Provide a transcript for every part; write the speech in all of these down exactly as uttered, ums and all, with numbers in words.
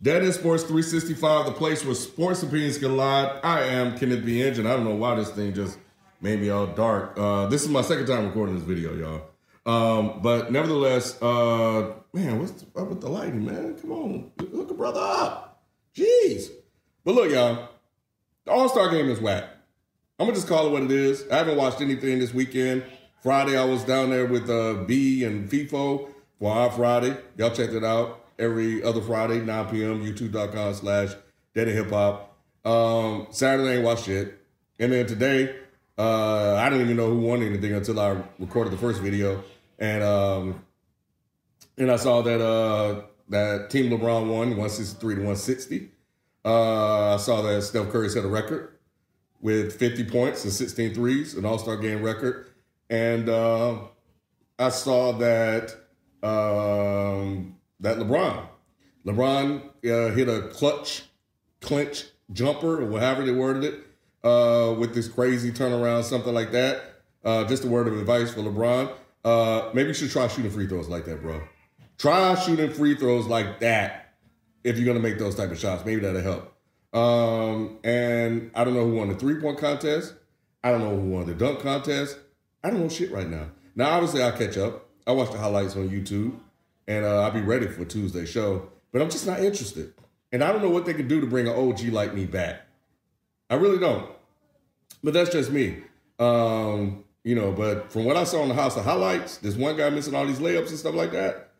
Dead in Sports three sixty-five, the place where sports opinions collide. I am Kenneth B. Engine. I don't know why this thing just made me all dark. Uh, this is my second time recording this video, y'all. Um, but nevertheless, uh, man, what's up with the lighting, man? Come on, look a brother up. Jeez. But look, y'all, the All-Star game is whack. I'm going to just call it what it is. I haven't watched anything this weekend. Friday, I was down there with uh, B and FIFO for our Friday. Y'all checked it out. Every other Friday, nine p.m., youtube.com slash Dead in Hip Hop. Um, Saturday, I ain't watch shit. And then today, uh, I didn't even know who won anything until I recorded the first video. And um, and I saw that uh, that Team LeBron won one sixty-three to one sixty. Uh, I saw that Steph Curry set a record with fifty points and sixteen threes, an All-Star game record. And uh, I saw that... Um, That LeBron. LeBron uh, hit a clutch, clinch jumper, or however they worded it, uh, with this crazy turnaround, something like that. Uh, just a word of advice for LeBron. Uh, maybe you should try shooting free throws like that, bro. Try shooting free throws like that if you're going to make those type of shots. Maybe that'll help. Um, and I don't know who won the three-point contest. I don't know who won the dunk contest. I don't know shit right now. Now, obviously, I'll catch up. I watch the highlights on YouTube. And uh, I'll be ready for Tuesday's show. But I'm just not interested. And I don't know what they can do to bring an O G like me back. I really don't. But that's just me. Um, you know, but from what I saw in the House of Highlights, this one guy missing all these layups and stuff like that.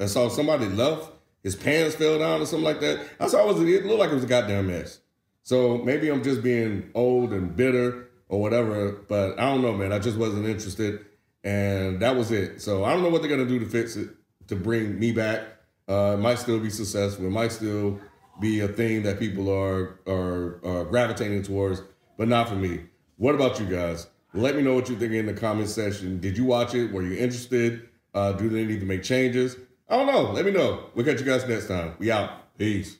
I saw somebody left. His pants fell down or something like that. I saw it, was, it looked like it was a goddamn mess. So maybe I'm just being old and bitter or whatever. But I don't know, man. I just wasn't interested. And that was it. So I don't know what they're going to do to fix it. To bring me back, uh, it might still be successful. It might still be a thing that people are, are are gravitating towards, but not for me. What about you guys? Let me know what you think in the comment section. Did you watch it? Were you interested? Uh, do they need to make changes? I don't know. Let me know. We'll catch you guys next time. We out. Peace.